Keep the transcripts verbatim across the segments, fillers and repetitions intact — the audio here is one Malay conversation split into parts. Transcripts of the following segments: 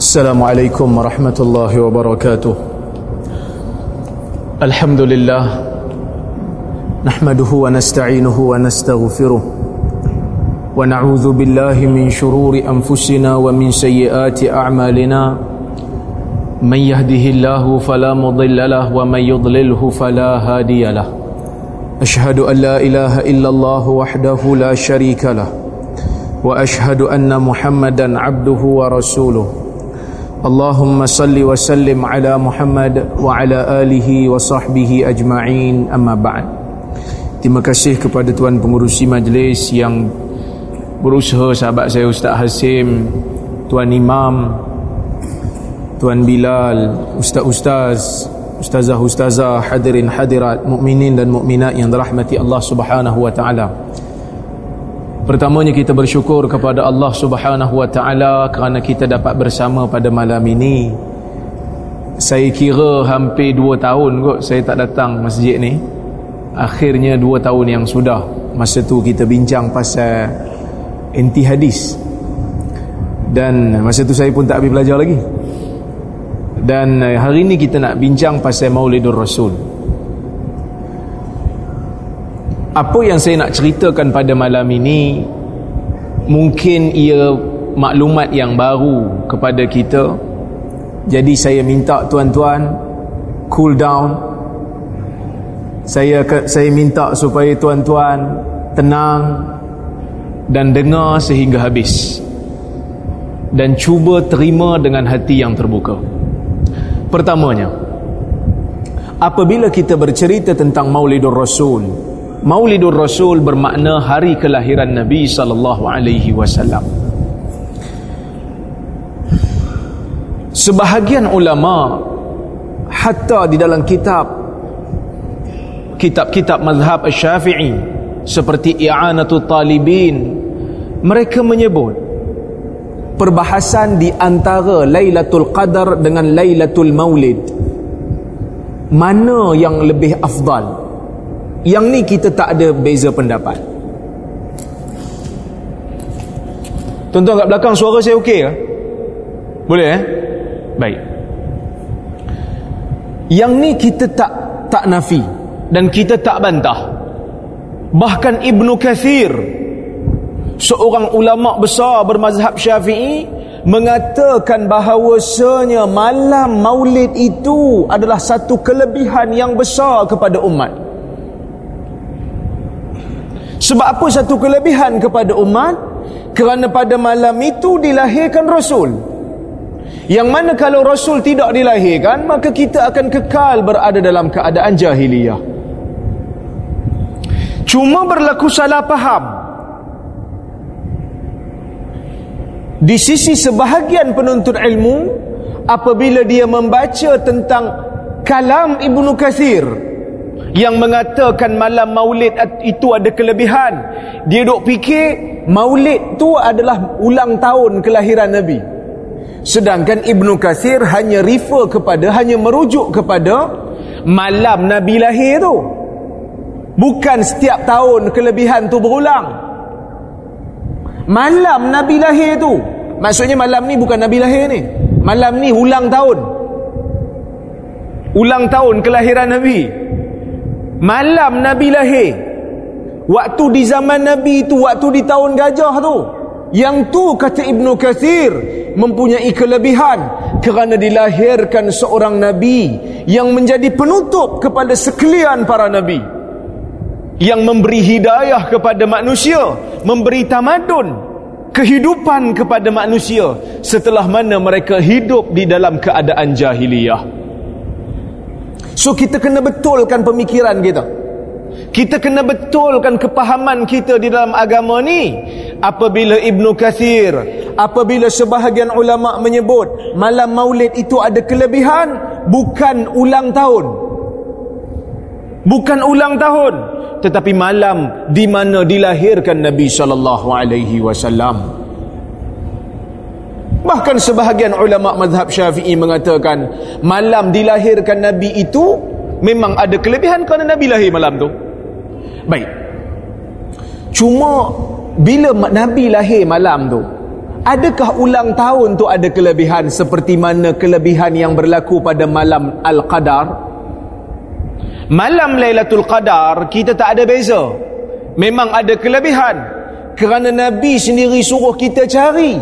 السلام عليكم ورحمة الله وبركاته الحمد لله نحمده ونستعينه ونستغفره ونعوذ بالله من شرور أنفسنا ومن سيئات أعمالنا من يهده الله فلا مضل له ومن يضلله فلا هادي له أشهد أن لا إله إلا الله وحده لا شريك له وأشهد أن محمدا عبده ورسوله Allahumma salli wa sallim ala Muhammad wa ala alihi wa sahbihi ajma'in amma ba'd. Terima kasih kepada Tuan Pengurusi Majlis yang berusaha, sahabat saya Ustaz Hasim, Tuan Imam, Tuan Bilal, Ustaz-Ustaz, Ustazah-Ustazah, hadirin hadirat, mukminin dan mukminat yang dirahmati Allah Subhanahu Wa Ta'ala. Pertamanya kita bersyukur kepada Allah Subhanahu Wa Ta'ala kerana kita dapat bersama pada malam ini. Saya kira hampir dua tahun kot saya tak datang masjid ni. Akhirnya dua tahun yang sudah. Masa tu kita bincang pasal inti hadis. Dan masa tu saya pun tak habis belajar lagi. Dan hari ni kita nak bincang pasal Maulidul Rasul. Apa yang saya nak ceritakan pada malam ini, mungkin ia maklumat yang baru kepada kita. Jadi saya minta tuan-tuan cool down. Saya saya minta supaya tuan-tuan tenang dan dengar sehingga habis. Dan cuba terima dengan hati yang terbuka. Pertamanya, apabila kita bercerita tentang Maulidul Rasul, Maulidul Rasul bermakna hari kelahiran Nabi sallallahu alaihi wasallam. Sebahagian ulama hatta di dalam kitab kitab-kitab mazhab Asy-Syafi'i seperti I'anatut Talibin, mereka menyebut perbahasan di antara Lailatul Qadar dengan Lailatul Maulid, mana yang lebih afdal. Yang ni kita tak ada beza pendapat. Tuan-tuan kat belakang suara saya okey ke? Boleh eh? Baik. Yang ni kita tak tak nafi dan kita tak bantah. Bahkan Ibn Kathir, seorang ulama besar bermazhab Syafi'i, mengatakan bahawasanya malam Maulid itu adalah satu kelebihan yang besar kepada umat. Sebab apa satu kelebihan kepada umat? Kerana pada malam itu dilahirkan Rasul. Yang mana kalau Rasul tidak dilahirkan, maka kita akan kekal berada dalam keadaan jahiliyah. Cuma berlaku salah faham di sisi sebahagian penuntut ilmu apabila dia membaca tentang kalam Ibnu Kathir yang mengatakan malam Maulid itu ada kelebihan. Dia duk fikir Maulid tu adalah ulang tahun kelahiran Nabi. Sedangkan Ibnu Katsir hanya refer kepada, hanya merujuk kepada malam Nabi lahir tu. Bukan setiap tahun kelebihan tu berulang. Malam Nabi lahir tu, maksudnya malam ni bukan Nabi lahir ni. Malam ni ulang tahun. Ulang tahun kelahiran Nabi. Malam Nabi lahir, waktu di zaman Nabi itu, waktu di Tahun Gajah tu. Yang tu kata Ibnu Katsir mempunyai kelebihan kerana dilahirkan seorang Nabi yang menjadi penutup kepada sekalian para Nabi, yang memberi hidayah kepada manusia, memberi tamadun kehidupan kepada manusia setelah mana mereka hidup di dalam keadaan jahiliyah. So kita kena betulkan pemikiran kita. Kita kena betulkan kepahaman kita di dalam agama ni. Apabila Ibnu Katsir, apabila sebahagian ulama menyebut malam Maulid itu ada kelebihan, bukan ulang tahun. Bukan ulang tahun, tetapi malam di mana dilahirkan Nabi sallallahu alaihi wasallam. Bahkan sebahagian ulama mazhab Syafi'i mengatakan malam dilahirkan Nabi itu memang ada kelebihan kerana Nabi lahir malam tu. Baik. Cuma bila Nabi lahir malam tu, Adakah ulang tahun tu ada kelebihan seperti mana kelebihan yang berlaku pada malam Al-Qadar? Malam Lailatul Qadar kita tak ada beza. Memang ada kelebihan kerana Nabi sendiri suruh kita cari.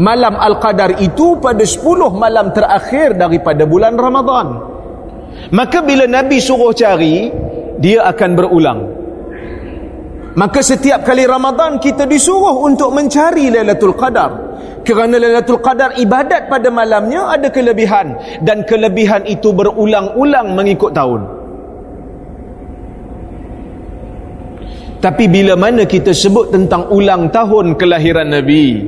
Malam Al-Qadar itu pada sepuluh malam terakhir daripada bulan Ramadan. Maka bila Nabi suruh cari, dia akan berulang. Maka setiap kali Ramadan kita disuruh untuk mencari Lailatul Qadar, kerana Lailatul Qadar ibadat pada malamnya ada kelebihan, dan kelebihan itu berulang-ulang mengikut tahun. Tapi bila mana kita sebut tentang ulang tahun kelahiran Nabi,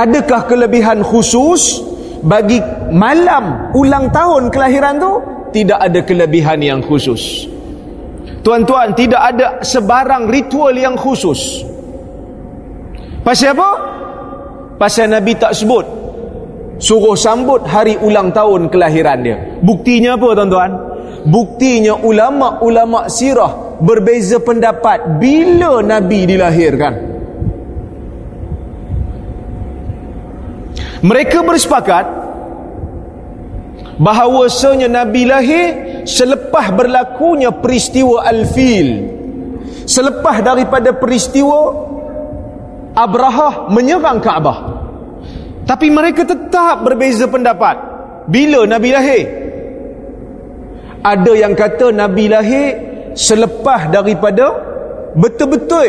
adakah kelebihan khusus bagi malam ulang tahun kelahiran tu? Tidak ada kelebihan yang khusus. Tuan-tuan, tidak ada sebarang ritual yang khusus. Pasal apa? Pasal Nabi tak sebut suruh sambut hari ulang tahun kelahiran dia. Buktinya apa tuan-tuan? Buktinya ulama-ulama sirah berbeza pendapat bila Nabi dilahirkan. Mereka bersepakat bahawasanya Nabi lahir selepas berlakunya peristiwa Al-Fil, selepas daripada peristiwa Abrahah menyerang Kaabah. Tapi mereka tetap berbeza pendapat bila Nabi lahir. Ada yang kata Nabi lahir selepas daripada, betul-betul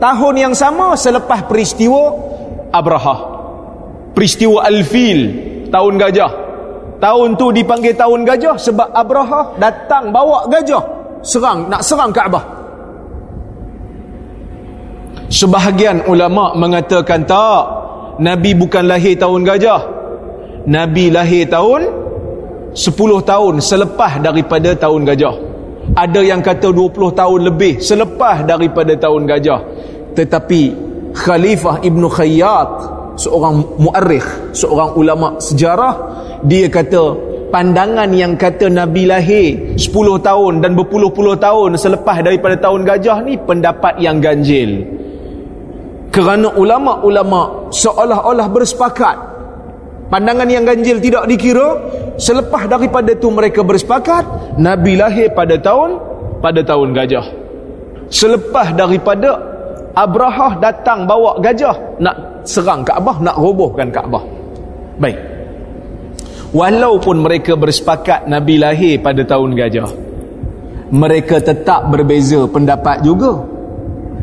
tahun yang sama selepas peristiwa Abrahah, peristiwa Al-Fil, tahun gajah. Tahun tu dipanggil tahun gajah sebab Abrahah datang bawa gajah serang, nak serang Kaabah. Sebahagian ulama' mengatakan tak, Nabi bukan lahir tahun gajah. Nabi lahir tahun sepuluh tahun selepas daripada tahun gajah. Ada yang kata dua puluh tahun lebih selepas daripada tahun gajah. Tetapi Khalifah Ibnu Khayyat, seorang mu'arikh, seorang ulama' sejarah, dia kata pandangan yang kata Nabi lahir sepuluh tahun dan berpuluh-puluh tahun selepas daripada tahun gajah ni pendapat yang ganjil. Kerana ulama-ulama seolah-olah bersepakat, pandangan yang ganjil tidak dikira. Selepas daripada itu mereka bersepakat Nabi lahir pada tahun pada tahun gajah, selepas daripada Abrahah datang bawa gajah nak serang Kaabah, nak robohkan Kaabah. Baik, walaupun mereka bersepakat Nabi lahir pada tahun gajah, mereka tetap berbeza pendapat juga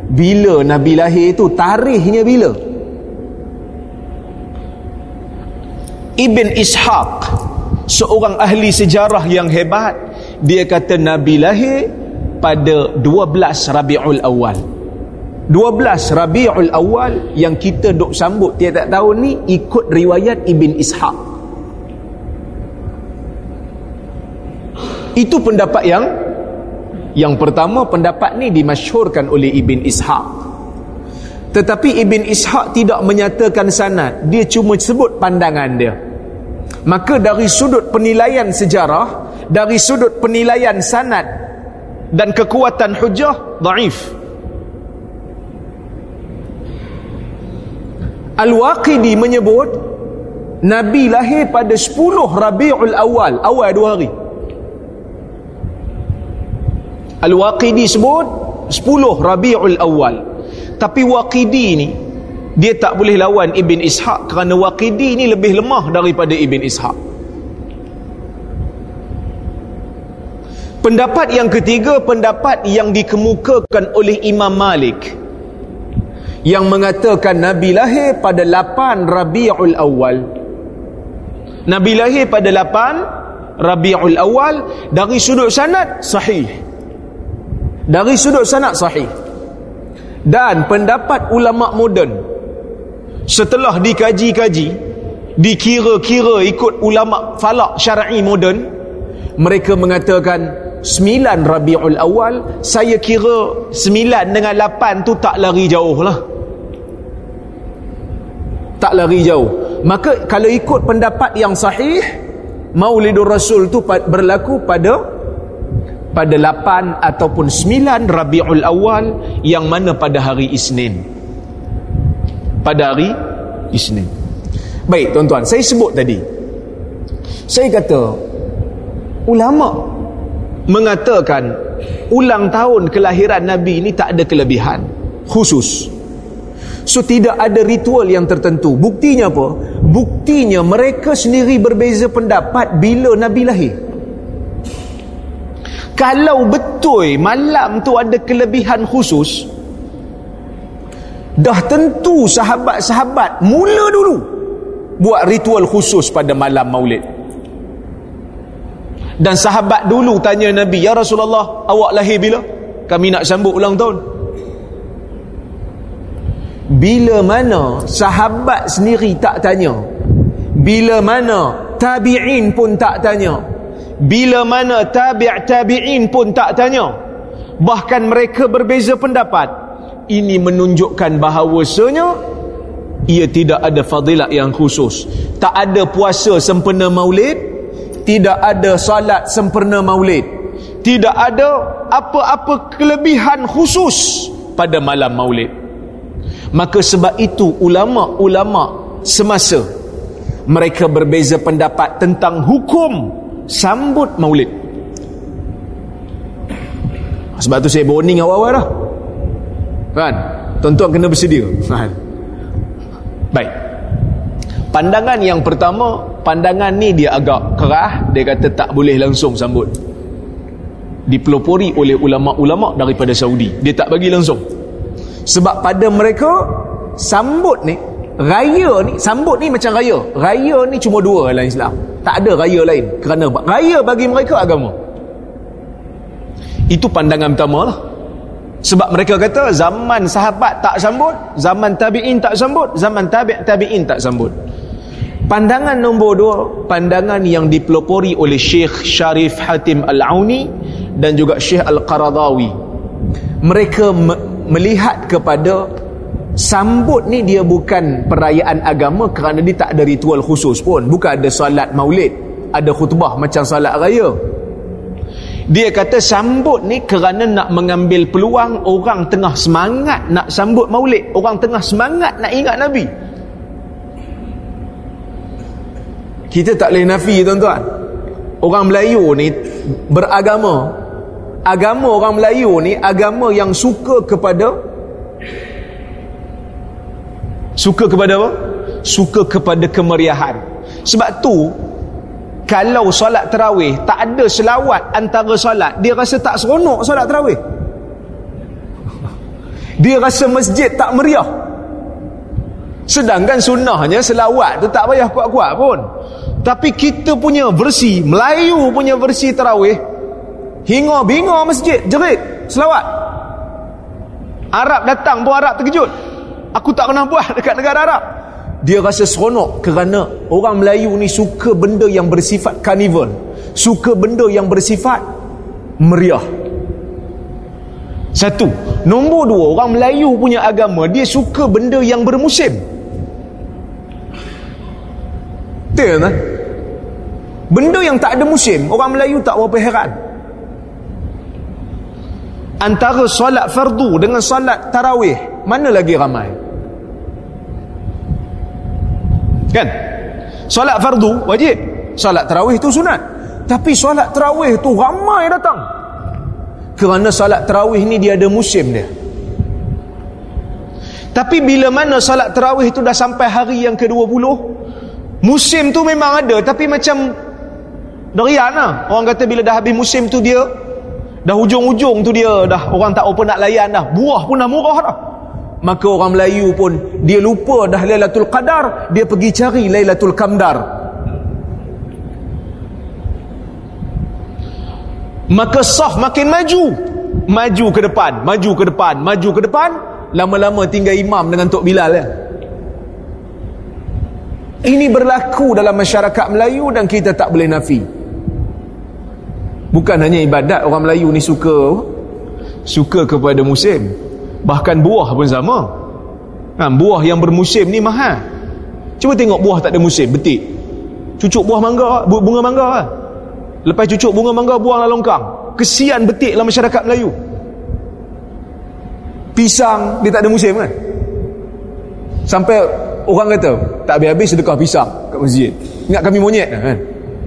bila Nabi lahir itu, tarikhnya bila. Ibn Ishaq, seorang ahli sejarah yang hebat, dia kata Nabi lahir pada dua belas Rabi'ul Awal. dua belas Rabi'ul Awal yang kita duk sambut tiap-tiap tahun ni ikut riwayat Ibn Ishaq. Itu pendapat yang yang pertama. Pendapat ni dimasyhurkan oleh Ibn Ishaq, tetapi Ibn Ishaq tidak menyatakan sanad, dia cuma sebut pandangan dia. Maka dari sudut penilaian sejarah, dari sudut penilaian sanad dan kekuatan hujah, dhaif. Al-Waqidi menyebut Nabi lahir pada sepuluh Rabi'ul Awal, awal dua hari. Al-Waqidi sebut sepuluh Rabi'ul Awal. Tapi Waqidi ni dia tak boleh lawan Ibn Ishaq kerana Waqidi ni lebih lemah daripada Ibn Ishaq. Pendapat yang ketiga, pendapat yang dikemukakan oleh Imam Malik, yang mengatakan Nabi lahir pada lapan Rabi'ul Awal. Nabi lahir pada lapan Rabi'ul Awal. Dari sudut sanad sahih. Dari sudut sanad sahih. Dan pendapat ulama' moden setelah dikaji-kaji, dikira-kira ikut ulama' falak syar'i moden, mereka mengatakan sembilan Rabi'ul Awal. Saya kira sembilan dengan lapan tu tak lari jauh lah, tak lari jauh. Maka kalau ikut pendapat yang sahih, Maulidul Rasul tu berlaku pada pada lapan ataupun sembilan Rabi'ul Awal, yang mana pada hari Isnin. pada hari Isnin. Baik tuan-tuan, saya sebut tadi, saya kata ulama mengatakan ulang tahun kelahiran Nabi ini tak ada kelebihan khusus. So tidak ada ritual yang tertentu. Buktinya apa? Buktinya mereka sendiri berbeza pendapat bila Nabi lahir. Kalau betul malam tu ada kelebihan khusus, dah tentu sahabat-sahabat mula dulu buat ritual khusus pada malam maulid. Dan sahabat dulu tanya Nabi, "Ya Rasulullah, awak lahir bila? Kami nak sambut ulang tahun." Bila mana sahabat sendiri tak tanya, bila mana tabi'in pun tak tanya, bila mana tabi' tabi'in pun tak tanya, bahkan mereka berbeza pendapat, ini menunjukkan bahawasanya ia tidak ada fadilat yang khusus. Tak ada puasa sempena maulid, tidak ada salat sempena maulid, tidak ada apa-apa kelebihan khusus pada malam maulid. Maka sebab itu ulama-ulama semasa mereka berbeza pendapat tentang hukum sambut maulid. Sebab tu saya warning awal-awal dah, kan? Tuan-tuan kena bersedia, kan? Baik, pandangan yang pertama, pandangan ni dia agak kerah. Dia kata tak boleh langsung sambut. Dipelopori oleh ulama-ulama daripada Saudi. Dia tak bagi langsung. Sebab pada mereka sambut ni, raya ni, sambut ni macam raya. Raya ni cuma dua dalam Islam, tak ada raya lain. Kerana raya bagi mereka agama. Itu pandangan pertama lah. Sebab mereka kata zaman sahabat tak sambut, zaman tabi'in tak sambut, zaman tabi' tabi'in tak sambut. Pandangan nombor dua, pandangan yang dipelopori oleh Syekh Syarif Hatim Al-Auni dan juga Syekh Al-Qaradawi. Mereka me- melihat kepada sambut ni dia bukan perayaan agama kerana dia tak ada ritual khusus pun. Bukan ada salat maulid, ada khutbah macam salat raya. Dia kata sambut ni kerana nak mengambil peluang orang tengah semangat nak sambut maulid, orang tengah semangat nak ingat Nabi. Kita tak boleh nafi tuan-tuan, orang Melayu ni beragama. Agama orang Melayu ni agama yang suka kepada suka kepada apa? Suka kepada kemeriahan. Sebab tu kalau solat tarawih tak ada selawat antara solat, dia rasa tak seronok solat tarawih. Dia rasa masjid tak meriah. Sedangkan sunnahnya selawat tu tak payah kuat-kuat pun. Tapi kita punya versi, Melayu punya versi tarawih, hingar-bingar masjid, jerit selawat. Arab datang pun Arab terkejut. Aku tak pernah buat dekat negara Arab. Dia rasa seronok kerana orang Melayu ni suka benda yang bersifat karnival, suka benda yang bersifat meriah. Satu. Nombor dua, orang Melayu punya agama, dia suka benda yang bermusim. Betul tak? Benda yang tak ada musim, orang Melayu tak berapa heran. Antara solat fardu dengan solat tarawih, mana lagi ramai? Kan? Solat fardu wajib, solat tarawih tu sunat. Tapi solat tarawih tu ramai datang. Kerana solat tarawih ni dia ada musim dia. Tapi bila mana solat tarawih tu dah sampai hari yang ke dua puluh, musim tu memang ada, tapi macam derian lah. Orang kata bila dah habis musim tu dia dah hujung-hujung tu dia dah, orang tak apa nak layan dah. Buah pun dah murah dah. Maka orang Melayu pun dia lupa dah Lailatul Qadar, dia pergi cari Lailatul Qamdar. Maka saf makin maju, maju ke depan, maju ke depan, maju ke depan, lama-lama tinggal imam dengan Tok Bilal ya. Ini berlaku dalam masyarakat Melayu dan kita tak boleh nafi. Bukan hanya ibadat, orang Melayu ni suka suka kepada musim. Bahkan buah pun sama. Ha, buah yang bermusim ni mahal. Cuba tengok buah tak ada musim, betik. Cucuk buah mangga, bunga mangga lah. Lepas cucuk bunga mangga, buang lah longkang. Kesian betik lah masyarakat Melayu. Pisang, dia tak ada musim kan? Sampai orang kata, tak habis-habis sedekah pisang kat masjid. Ingat kami monyet kan?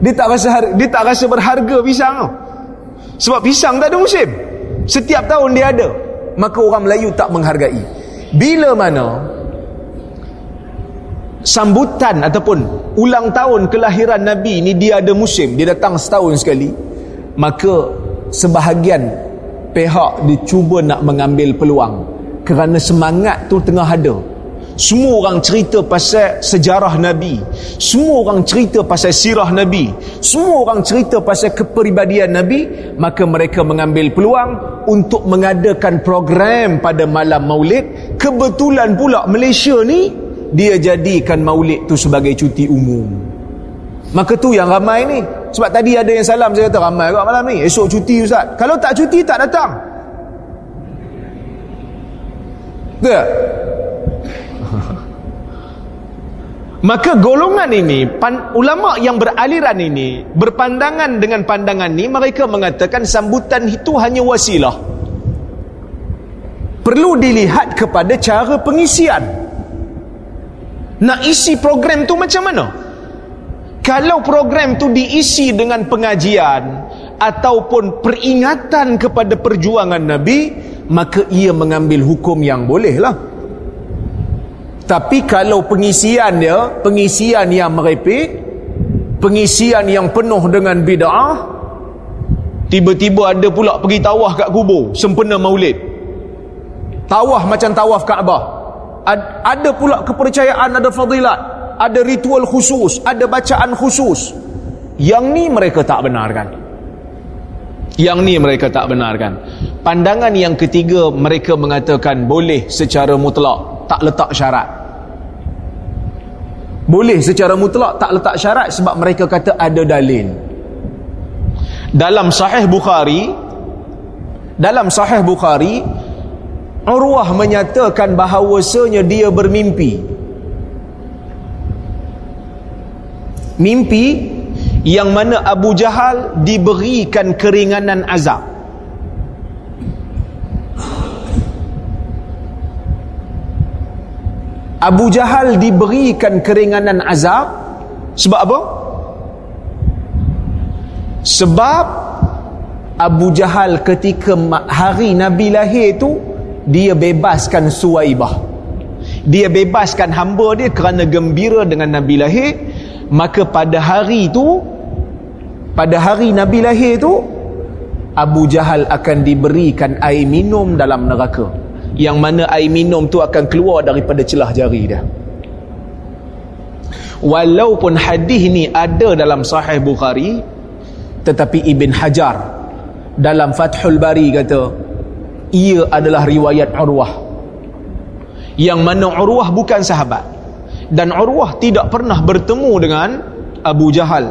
Dia tak rasa dia tak rasa berharga pisang tau. Sebab pisang tak ada musim. Setiap tahun dia ada. Maka orang Melayu tak menghargai. Bila mana sambutan ataupun ulang tahun kelahiran Nabi ni dia ada musim, dia datang setahun sekali, maka sebahagian pihak dia cuba nak mengambil peluang kerana semangat tu tengah ada. Semua orang cerita pasal sejarah Nabi, semua orang cerita pasal sirah Nabi, semua orang cerita pasal kepribadian Nabi, maka mereka mengambil peluang untuk mengadakan program pada malam maulid. Kebetulan pula Malaysia ni dia jadikan maulid tu sebagai cuti umum, maka tu yang ramai ni. Sebab tadi ada yang salam, saya kata ramai kat malam ni, esok cuti ustaz. Kalau tak cuti tak datang, betul tak? Maka golongan ini, pan, ulama yang beraliran ini, berpandangan dengan pandangan ni, mereka mengatakan sambutan itu hanya wasilah. Perlu dilihat kepada cara pengisian. Nak isi program tu macam mana? Kalau program tu diisi dengan pengajian ataupun peringatan kepada perjuangan Nabi, maka ia mengambil hukum yang boleh lah. Tapi kalau pengisian dia, pengisian yang merepek, pengisian yang penuh dengan bid'ah, tiba-tiba ada pula pergi tawaf kat kubur sempena maulid, tawaf macam tawaf Kaabah, ada pula kepercayaan, ada fadilat, ada ritual khusus, ada bacaan khusus. Yang ni mereka tak benarkan. Yang ni mereka tak benarkan. Pandangan yang ketiga, mereka mengatakan boleh secara mutlak, tak letak syarat. Boleh secara mutlak tak letak syarat sebab mereka kata ada dalil. Dalam Sahih Bukhari, dalam Sahih Bukhari, Urwah menyatakan bahawasanya dia bermimpi. Mimpi yang mana Abu Jahal diberikan keringanan azab. Abu Jahal diberikan keringanan azab sebab apa? Sebab Abu Jahal ketika hari Nabi lahir tu dia bebaskan Suwaibah, dia bebaskan hamba dia kerana gembira dengan Nabi lahir. Maka pada hari tu, pada hari Nabi lahir tu, Abu Jahal akan diberikan air minum dalam neraka, yang mana air minum tu akan keluar daripada celah jari dia. Walaupun hadis ni ada dalam Sahih Bukhari, tetapi Ibn Hajar dalam Fathul Bari kata ia adalah riwayat Urwah, yang mana Urwah bukan sahabat dan Urwah tidak pernah bertemu dengan Abu Jahal,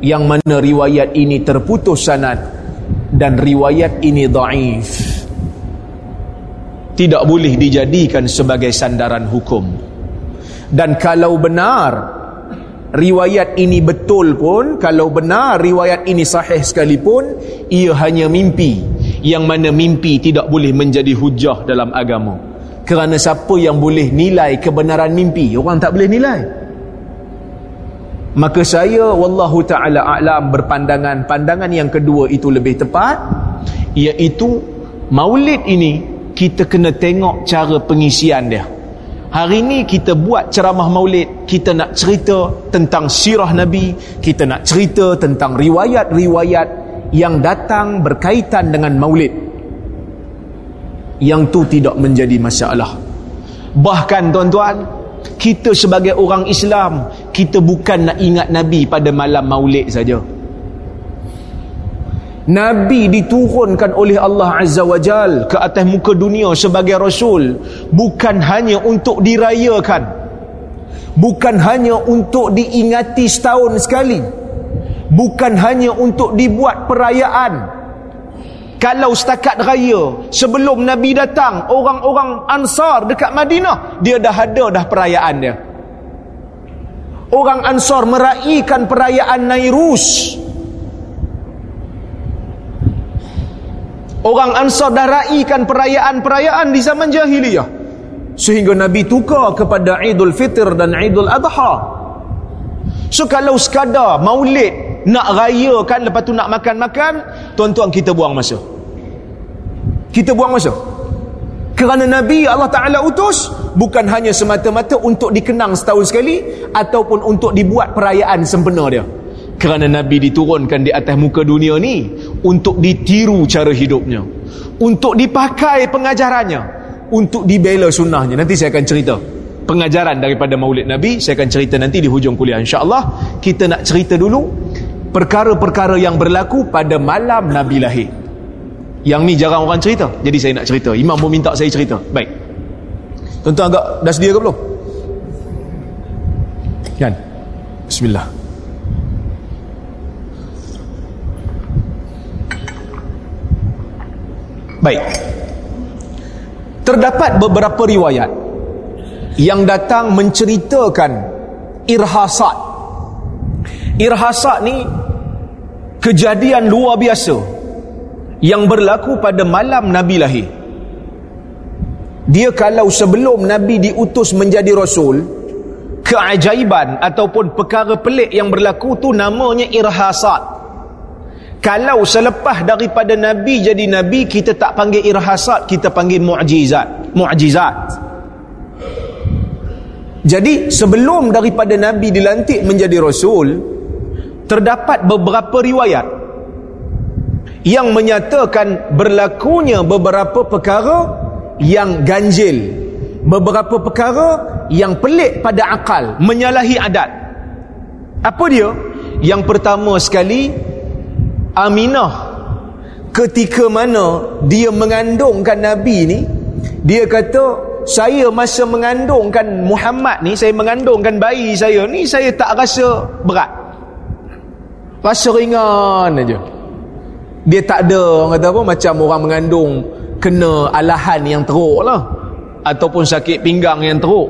yang mana riwayat ini terputus sanad dan riwayat ini dhaif, tidak boleh dijadikan sebagai sandaran hukum. Dan kalau benar riwayat ini betul pun, kalau benar riwayat ini sahih sekalipun, ia hanya mimpi, yang mana mimpi tidak boleh menjadi hujah dalam agama. Kerana siapa yang boleh nilai kebenaran mimpi? Orang tak boleh nilai. Maka saya wallahu ta'ala a'lam berpandangan pandangan yang kedua itu lebih tepat, iaitu maulid ini kita kena tengok cara pengisian dia. Hari ni kita buat ceramah maulid, kita nak cerita tentang sirah Nabi, kita nak cerita tentang riwayat-riwayat yang datang berkaitan dengan maulid. Yang tu tidak menjadi masalah. Bahkan tuan-tuan, kita sebagai orang Islam, kita bukan nak ingat Nabi pada malam maulid saja. Nabi diturunkan oleh Allah Azza wa Jal ke atas muka dunia sebagai Rasul bukan hanya untuk dirayakan, bukan hanya untuk diingati setahun sekali, bukan hanya untuk dibuat perayaan. Kalau setakat raya, sebelum Nabi datang, orang-orang Ansar dekat Madinah dia dah ada dah perayaan dia. Orang Ansar meraihkan perayaan Nairus. Orang Ansar dah raikan perayaan-perayaan di zaman jahiliyah. sehingga Nabi tukar kepada Idul Fitr dan Idul Adha. So kalau sekadar maulid nak rayakan lepas tu nak makan-makan, tuan-tuan, kita buang masa, kita buang masa. Kerana Nabi Allah Ta'ala utus bukan hanya semata-mata untuk dikenang setahun sekali ataupun untuk dibuat perayaan sempena dia. Kerana Nabi diturunkan di atas muka dunia ni untuk ditiru cara hidupnya, untuk dipakai pengajarannya, untuk dibela sunnahnya. Nanti saya akan cerita pengajaran daripada maulid Nabi. Saya akan cerita nanti di hujung kuliah, insya-Allah. Kita nak cerita dulu perkara-perkara yang berlaku pada malam Nabi lahir. Yang ni jarang orang cerita, jadi saya nak cerita. Imam pun minta saya cerita. Baik, tuan-tuan, agak dah sedia ke belum? Kan? Bismillah. Baik, terdapat beberapa riwayat yang datang menceritakan Irhasat. Irhasat ni kejadian luar biasa yang berlaku pada malam Nabi lahir. Dia kalau sebelum Nabi diutus menjadi Rasul, keajaiban ataupun perkara pelik yang berlaku tu namanya Irhasat. Kalau selepas daripada Nabi jadi Nabi, kita tak panggil Irhasat, kita panggil mu'jizat. Mu'jizat. Jadi sebelum daripada Nabi dilantik menjadi Rasul, terdapat beberapa riwayat yang menyatakan berlakunya beberapa perkara yang ganjil, beberapa perkara yang pelik pada akal, menyalahi adat. Apa dia? Yang pertama sekali, Aminah ketika mana dia mengandungkan Nabi ni, dia kata, saya masa mengandungkan Muhammad ni, saya mengandungkan bayi saya ni, saya tak rasa berat, rasa ringan aja. Dia tak ada, orang kata apa, macam orang mengandung kena alahan yang teruk lah, ataupun sakit pinggang yang teruk.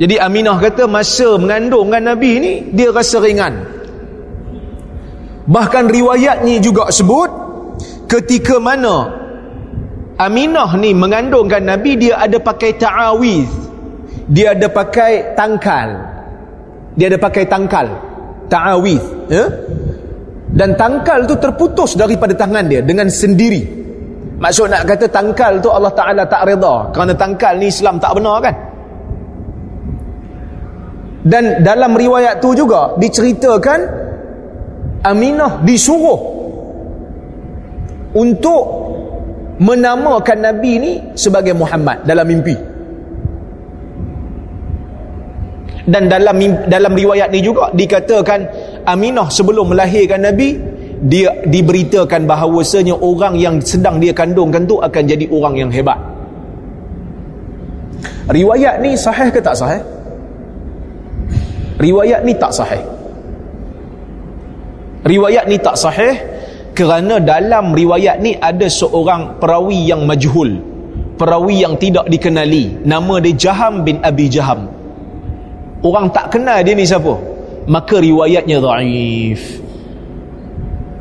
Jadi Aminah kata masa mengandungkan Nabi ni, dia rasa ringan. Bahkan riwayatnya juga sebut, ketika mana Aminah ni mengandungkan Nabi, dia ada pakai ta'awiz, dia ada pakai tangkal, dia ada pakai tangkal, ta'awiz, ya? Eh? Dan tangkal tu terputus daripada tangan dia dengan sendiri. Maksud nak kata tangkal tu Allah Ta'ala tak reda, kerana tangkal ni Islam tak benar, kan? Dan dalam riwayat tu juga diceritakan Aminah disuruh untuk menamakan Nabi ni sebagai Muhammad dalam mimpi. Dan dalam dalam riwayat ni juga dikatakan Aminah sebelum melahirkan Nabi, dia diberitakan bahawasanya orang yang sedang dia kandungkan tu akan jadi orang yang hebat. Riwayat ni sahih ke tak sahih? Riwayat ni tak sahih. Riwayat ni tak sahih kerana dalam riwayat ni ada seorang perawi yang majhul, perawi yang tidak dikenali. Nama dia Jaham bin Abi Jaham. Orang tak kenal dia ni siapa, maka riwayatnya dhaif,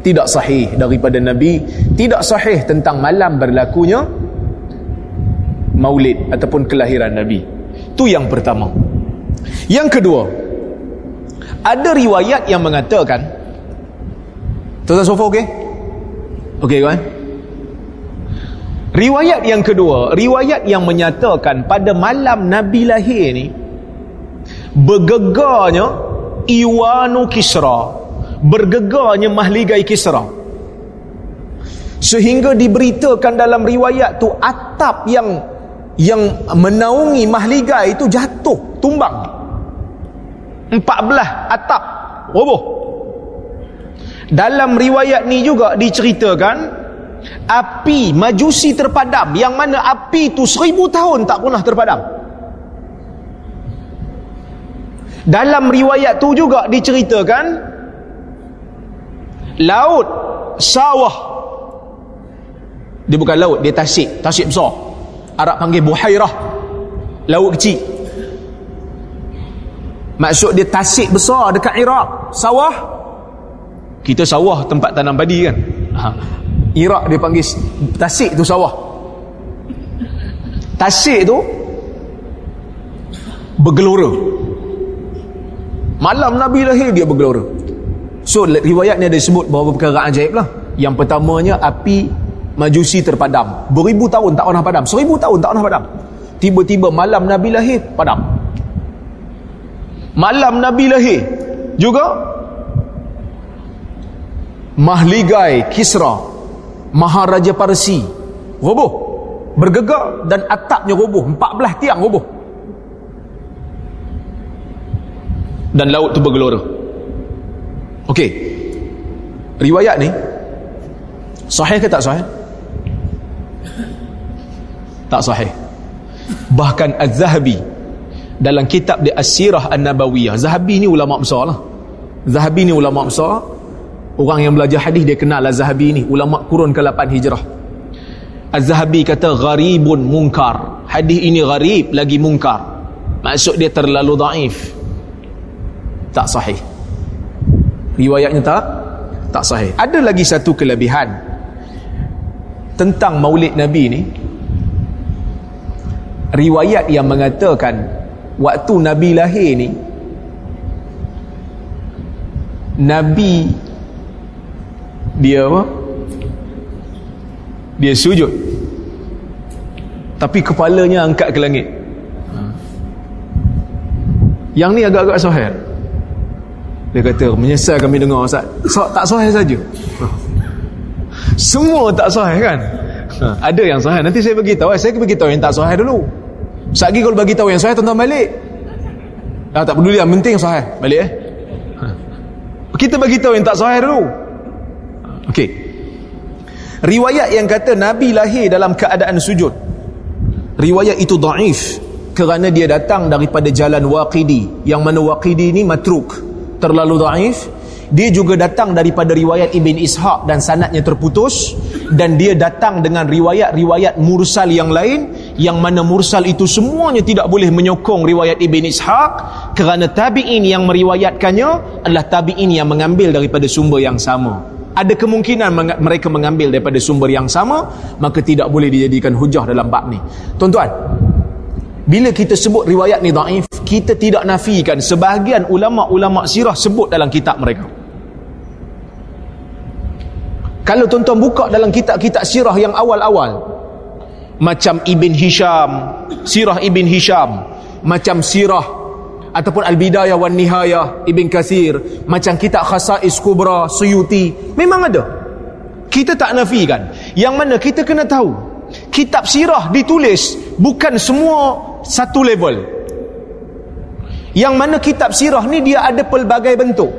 tidak sahih daripada Nabi, tidak sahih tentang malam berlakunya maulid ataupun kelahiran Nabi. Tu yang pertama. Yang kedua, ada riwayat yang mengatakan, tuan-tuan sofa okey? Okey kawan? Riwayat yang kedua, riwayat yang menyatakan pada malam Nabi lahir ni bergegarnya I'anatut Kisra, bergegarnya Mahligai Kisra, sehingga diberitakan dalam riwayat tu atap yang yang menaungi Mahligai itu jatuh, tumbang, empat belas atap roboh. Dalam riwayat ni juga diceritakan api Majusi terpadam, yang mana api tu seribu tahun tak pernah terpadam. Dalam riwayat tu juga diceritakan laut, sawah, dia bukan laut, dia tasik, tasik besar, Arab panggil Buhairah, laut kecil. Maksud dia tasik besar dekat Iraq. Sawah, kita sawah tempat tanam padi, kan? Ha. Iraq dia panggil tasik tu sawah. Tasik tu bergelora. Malam Nabi lahir dia bergelora. So riwayat ni ada sebut bahawa perkara ajaib lah. Yang pertamanya, api Majusi terpadam. Beribu tahun tak pernah padam. Seribu tahun tak pernah padam. Tiba-tiba malam Nabi lahir, padam. Malam Nabi lahir juga, Mahligai Kisra, Maharaja Parsi, roboh, bergegar dan atapnya roboh. empat belas tiang roboh. Dan laut tu bergelora. Okey. Riwayat ni sahih ke tak sahih? Tak sahih. Bahkan Az-Zahabi dalam kitab dia As-Sirah An-Nabawiyah. Zahabi ni ulama besar lah. Zahabi ni ulama besar. Orang yang belajar hadis dia kenal Az-Zahabi ni, ulama kurun ke lapan Hijrah. Az-Zahabi kata gharibun munkar. Hadis ini gharib lagi munkar. Maksud dia terlalu daif. Tak sahih. Riwayatnya tak tak sahih. Ada lagi satu kelebihan tentang maulid Nabi ni, riwayat yang mengatakan waktu Nabi lahir ni, Nabi dia apa? Dia sujud, tapi kepalanya angkat ke langit. Yang ni agak-agak sahih. Dia kata, menyesal kami dengar Ustaz. So, tak sahih saja. Semua tak sahih kan? Ha. Ada yang sahih. Nanti saya beritahu. Saya beritahu yang tak sahih dulu. Ustaz lagi kalau beritahu yang sahih, tuan-tuan balik. Ah, tak peduli. Yang penting sahih. Balik eh. Ha. Kita beritahu yang tak sahih dulu. Okey. Riwayat yang kata Nabi lahir dalam keadaan sujud, riwayat itu daif kerana dia datang daripada jalan Waqidi. Yang mana Waqidi ni matruk, terlalu daif. Dia juga datang daripada riwayat Ibn Ishaq dan sanadnya terputus, dan dia datang dengan riwayat-riwayat mursal yang lain, yang mana mursal itu semuanya tidak boleh menyokong riwayat Ibn Ishaq kerana tabi'in yang meriwayatkannya adalah tabi'in yang mengambil daripada sumber yang sama. Ada kemungkinan mereka mengambil daripada sumber yang sama, maka tidak boleh dijadikan hujah dalam bab ni. Tuan-tuan, bila kita sebut riwayat ni daif, kita tidak nafikan. Sebahagian ulama-ulama sirah sebut dalam kitab mereka. Kalau tuan-tuan buka dalam kitab-kitab sirah yang awal-awal, macam Ibn Hisham, sirah Ibn Hisham, macam sirah ataupun Al-Bidayah wan Nihayah Ibn Kathir, macam kitab Khasais Kubra Suyuti, memang ada. Kita tak nafikan. Yang mana kita kena tahu, kitab sirah ditulis bukan semua satu level. Yang mana kitab sirah ni dia ada pelbagai bentuk.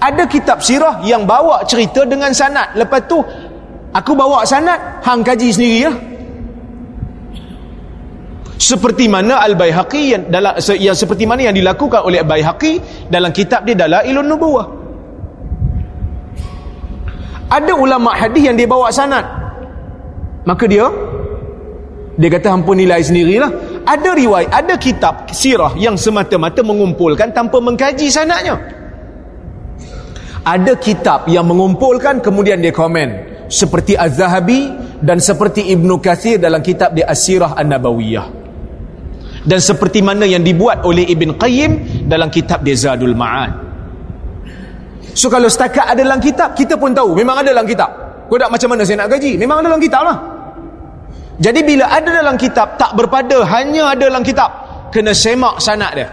Ada kitab sirah yang bawa cerita dengan sanad, lepas tu aku bawa sanad, hang kaji sendiri ya. Seperti mana Al Baihaqi yang dalam yang seperti mana yang dilakukan oleh Al Baihaqi dalam kitab dia Dalailun Nubuwah. Ada ulama hadis yang dia bawa sanad, maka dia Dia kata hampa nilai sendirilah. Ada riwayat, ada kitab sirah yang semata-mata mengumpulkan tanpa mengkaji sanadnya. Ada kitab yang mengumpulkan kemudian dia komen, seperti Az-Zahabi dan seperti Ibnu Kathir dalam kitab dia As-Sirah An-Nabawiyah. Dan seperti mana yang dibuat oleh Ibn Qayyim dalam kitab dia Zadul Ma'ad. So kalau setakat ada dalam kitab, kita pun tahu memang ada dalam kitab. Kau tak macam mana saya nak kaji? Memang ada dalam kitab lah. Jadi bila ada dalam kitab, tak berpada hanya ada dalam kitab. Kena semak sanad dia,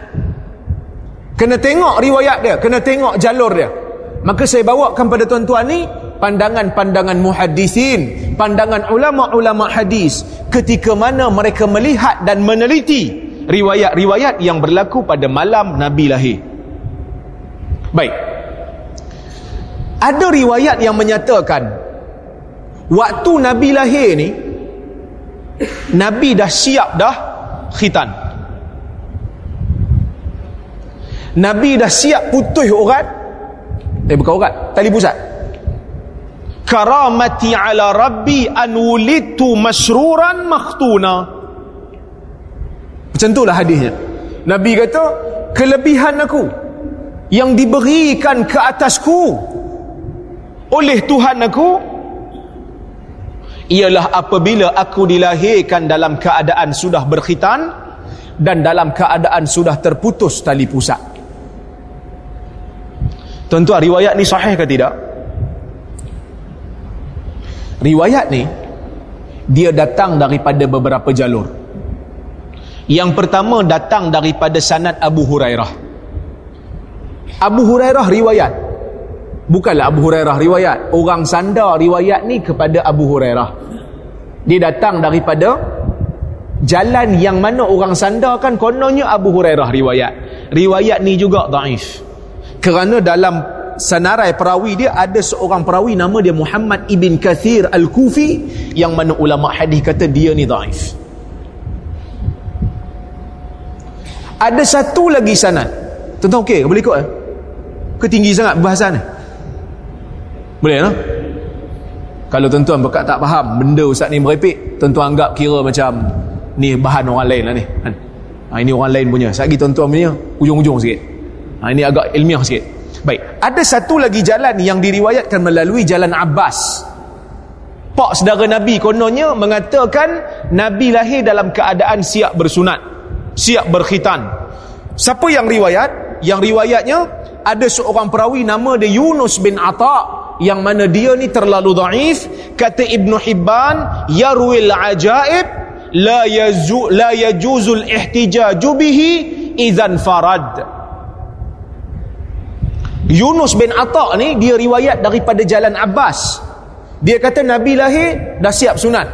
kena tengok riwayat dia, kena tengok jalur dia. Maka saya bawakan pada tuan-tuan ni pandangan-pandangan muhaddisin, pandangan ulama-ulama hadis, ketika mana mereka melihat dan meneliti riwayat-riwayat yang berlaku pada malam Nabi lahir. Baik. Ada riwayat yang menyatakan waktu Nabi lahir ni, Nabi dah siap dah khitan, Nabi dah siap putus urat, eh bukan urat, tali pusat. Karamati ala rabbi an wulidtu masruran makhtuna. Macam itulah hadisnya. Nabi kata kelebihan aku yang diberikan ke atasku oleh Tuhan aku ialah apabila aku dilahirkan dalam keadaan sudah berkhitan dan dalam keadaan sudah terputus tali pusat. Tuan-tuan, riwayat ni sahih ke tidak? Riwayat ni dia datang daripada beberapa jalur. Yang pertama datang daripada sanad Abu Hurairah. Abu Hurairah riwayat. Bukanlah Abu Hurairah riwayat, orang sandar riwayat ni kepada Abu Hurairah. Dia datang daripada jalan yang mana orang sandar kan kononnya Abu Hurairah riwayat. Riwayat ni juga dhaif. Kerana dalam senarai perawi dia ada seorang perawi nama dia Muhammad Ibn Kathir Al-Kufi, yang mana ulama hadis kata dia ni dhaif. Ada satu lagi sanad. Tuan-tuan okey, boleh ikut eh? Ke tinggi sangat bahasan ni? Boleh tak? No? Kalau tuan-tuan berkat tak faham benda ustaz ni merepek, tuan-tuan anggap kira macam ni bahan orang lain lah ni. Ha, ini orang lain punya. Sekejap lagi tuan-tuan punya ujung-ujung sikit. Ha, ini agak ilmiah sikit. Baik. Ada satu lagi jalan yang diriwayatkan melalui jalan Abbas. Pak saudara Nabi kononnya mengatakan Nabi lahir dalam keadaan siap bersunat, siap berkhitan. Siapa yang riwayat? Yang riwayatnya ada seorang perawi nama dia Yunus bin Ataq, yang mana dia ni terlalu dhaif. Kata Ibnu Hibban, yarwil ajaib la yazu la yajuzul ihtijaju bihi idzan farad. Yunus bin Ataq ni dia riwayat daripada jalan Abbas. Dia kata Nabi lahir dah siap sunat.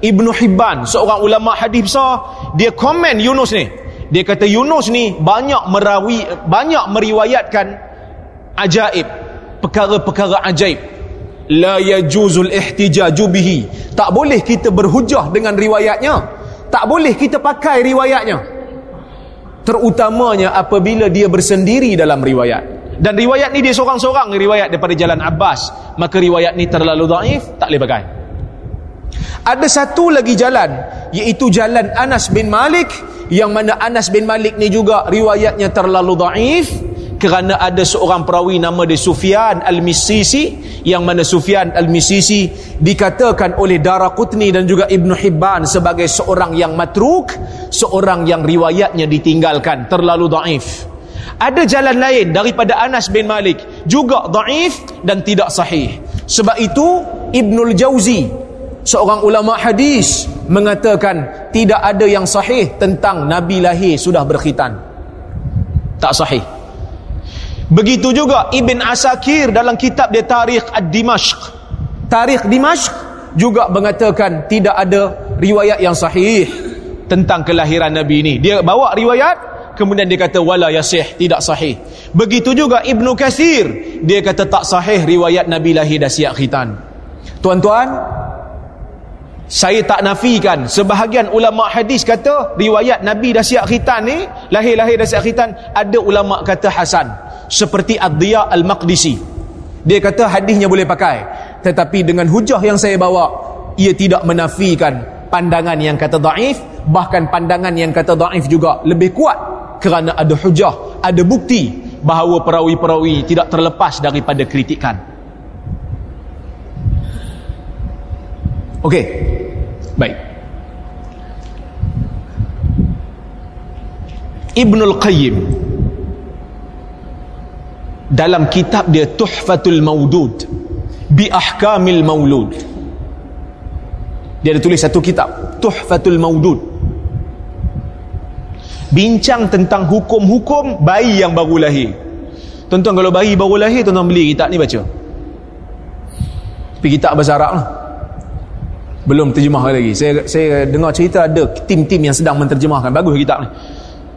Ibnu Hibban, seorang ulama hadis besar, dia komen Yunus ni. Dia kata Yunus ni banyak merawi banyak meriwayatkan ajaib, perkara-perkara ajaib. La yajuzul ihtijaju bihi, tak boleh kita berhujah dengan riwayatnya, tak boleh kita pakai riwayatnya, terutamanya apabila dia bersendiri dalam riwayat. Dan riwayat ni dia seorang-seorang riwayat daripada jalan Abbas, maka riwayat ni terlalu dhaif, tak boleh pakai. Ada satu lagi jalan, iaitu jalan Anas bin Malik, yang mana Anas bin Malik ni juga riwayatnya terlalu dhaif, kerana ada seorang perawi nama dia Sufyan Al-Missisi, yang mana Sufyan Al-Missisi dikatakan oleh Daraqutni dan juga Ibn Hibban sebagai seorang yang matruk, seorang yang riwayatnya ditinggalkan, terlalu dhaif. Ada jalan lain daripada Anas bin Malik juga dhaif dan tidak sahih. Sebab itu Ibnul Jauzi, seorang ulama hadis, mengatakan tidak ada yang sahih tentang Nabi lahir sudah berkhitan, tak sahih. Begitu juga Ibn Asakir dalam kitab dia Tarikh Ad-Dimashq, Tarikh Dimashq, juga mengatakan tidak ada riwayat yang sahih tentang kelahiran Nabi ini. Dia bawa riwayat, kemudian dia kata wala yasih, tidak sahih. Begitu juga Ibnu Kathir, dia kata tak sahih riwayat Nabi lahir dah siap khitan. Tuan-tuan, saya tak nafikan sebahagian ulama hadis kata riwayat Nabi dah siap khitan ni, lahir-lahir dah siap khitan, ada ulama kata hasan. Seperti Ad-Diya Al-Maqdisi, dia kata hadisnya boleh pakai. Tetapi dengan hujah yang saya bawa, ia tidak menafikan pandangan yang kata daif. Bahkan pandangan yang kata daif juga lebih kuat, kerana ada hujah, ada bukti bahawa perawi-perawi tidak terlepas daripada kritikan. Okey, baik. Ibnul Qayyim dalam kitab dia Tuhfatul Maudud bi Ahkamil Maulud, dia ada tulis satu kitab Tuhfatul Maudud, bincang tentang hukum-hukum bayi yang baru lahir. Tuan-tuan, kalau bayi baru lahir, tuan-tuan beli kitab ni baca. Tapi kitab bahasa Arab lah, belum terjemah lagi. Saya saya dengar cerita ada tim-tim yang sedang menterjemahkan. Bagus kitab ni.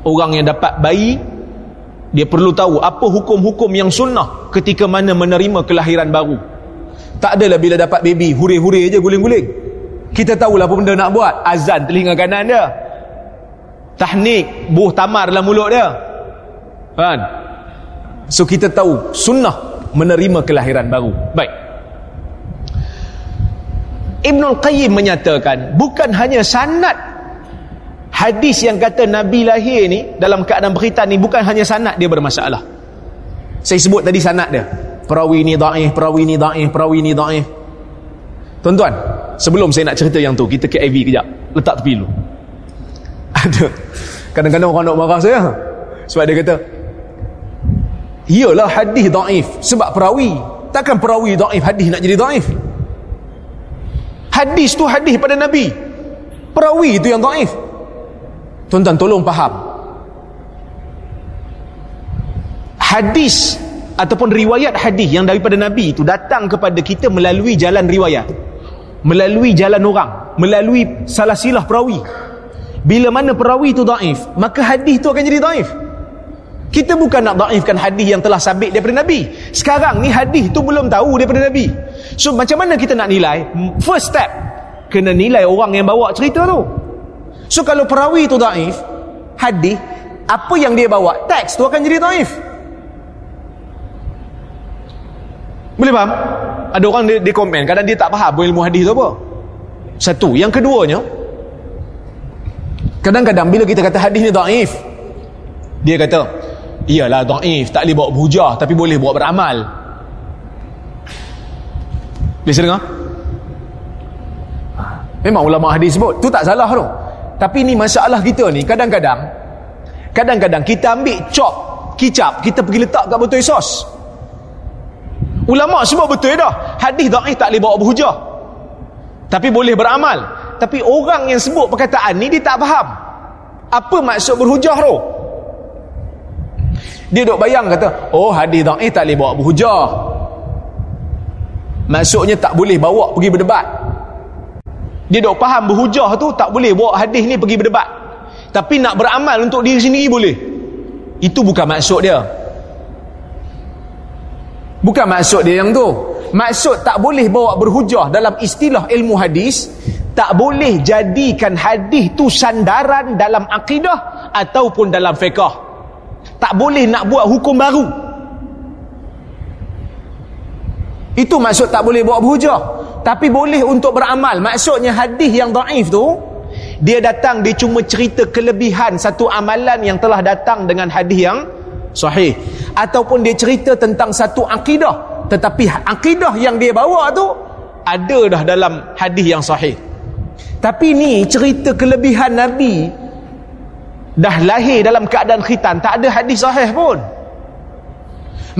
Orang yang dapat bayi, dia perlu tahu apa hukum-hukum yang sunnah ketika mana menerima kelahiran baru. Tak adalah bila dapat baby, huri-huri je, guling-guling. Kita tahulah apa benda nak buat. Azan telinga kanan dia, tahnik buh tamar dalam mulut dia, kan? So kita tahu sunnah menerima kelahiran baru. Baik, Ibnul Qayyim menyatakan bukan hanya sanad hadis yang kata Nabi lahir ni dalam keadaan berkhitan ni, bukan hanya sanad dia bermasalah. Saya sebut tadi sanad dia, perawi ni dhaif, perawi ni dhaif, perawi ni dhaif. Tuan-tuan, sebelum saya nak cerita yang tu, kita K I V kejap, letak tepi dulu. Ada. Kadang-kadang orang nak marah saya sebab dia kata, iyalah hadis daif sebab perawi. Takkan perawi daif hadis nak jadi daif? Hadis tu hadis pada Nabi, perawi tu yang daif. Tuan-tuan tolong faham, hadis ataupun riwayat hadis yang daripada Nabi itu datang kepada kita melalui jalan riwayat, melalui jalan orang, melalui salasilah perawi. Bila mana perawi itu daif, maka hadis itu akan jadi daif. Kita bukan nak daifkan hadis yang telah sabit daripada Nabi. Sekarang ni hadis itu belum tahu daripada Nabi. So macam mana kita nak nilai? First step, kena nilai orang yang bawa cerita tu. So kalau perawi itu daif hadis, apa yang dia bawa, teks tu akan jadi daif. Boleh faham? Ada orang dia, dia komen, kadang dia tak faham ilmu hadis tu apa. Satu. Yang keduanya, kadang-kadang bila kita kata hadis ni daif, dia kata, iyalah daif, tak boleh bawa berhujah, tapi boleh bawa beramal. Biasa dengar? Memang ulama hadis sebut, tu tak salah tu. Tapi ni masalah kita ni, kadang-kadang, kadang-kadang kita ambil chop, kicap, kita pergi letak kat botol sos. Ulama sebab betul dah, hadis daif tak boleh bawa berhujah tapi boleh beramal. Tapi orang yang sebut perkataan ni dia tak faham apa maksud berhujah tu. Dia duk bayang kata, oh hadis daif tak boleh bawa berhujah, maksudnya tak boleh bawa pergi berdebat. Dia duk faham berhujah tu tak boleh bawa hadis ni pergi berdebat, tapi nak beramal untuk diri sendiri boleh. Itu bukan maksud dia. Bukan maksud dia yang tu. Maksud tak boleh bawa berhujah dalam istilah ilmu hadis, tak boleh jadikan hadis tu sandaran dalam akidah ataupun dalam fiqah. Tak boleh nak buat hukum baru. Itu maksud tak boleh bawa berhujah. Tapi boleh untuk beramal. Maksudnya hadis yang daif tu, dia datang dia cuma cerita kelebihan satu amalan yang telah datang dengan hadis yang sahih, ataupun dia cerita tentang satu akidah, tetapi akidah yang dia bawa tu ada dah dalam hadis yang sahih. Tapi ni cerita kelebihan Nabi, dah lahir dalam keadaan khitan, tak ada hadis sahih pun,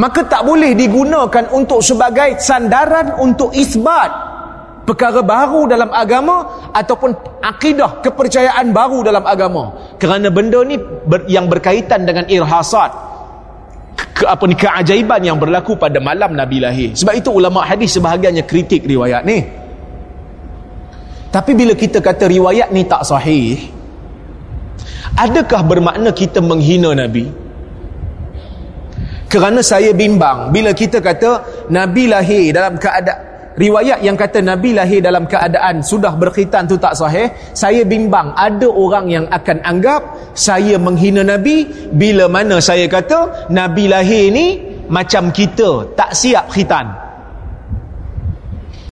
maka tak boleh digunakan untuk sebagai sandaran untuk isbat perkara baru dalam agama ataupun akidah kepercayaan baru dalam agama. Kerana benda ni ber, yang berkaitan dengan irhasat, Ke, apa ni keajaiban yang berlaku pada malam Nabi lahir. Sebab itu ulama hadis sebahagiannya kritik riwayat ni. Tapi bila kita kata riwayat ni tak sahih, adakah bermakna kita menghina Nabi? Kerana saya bimbang bila kita kata Nabi lahir dalam keadaan, riwayat yang kata Nabi lahir dalam keadaan sudah berkhitan tu tak sahih. Saya bimbang ada orang yang akan anggap saya menghina Nabi bila mana saya kata Nabi lahir ni macam kita tak siap khitan.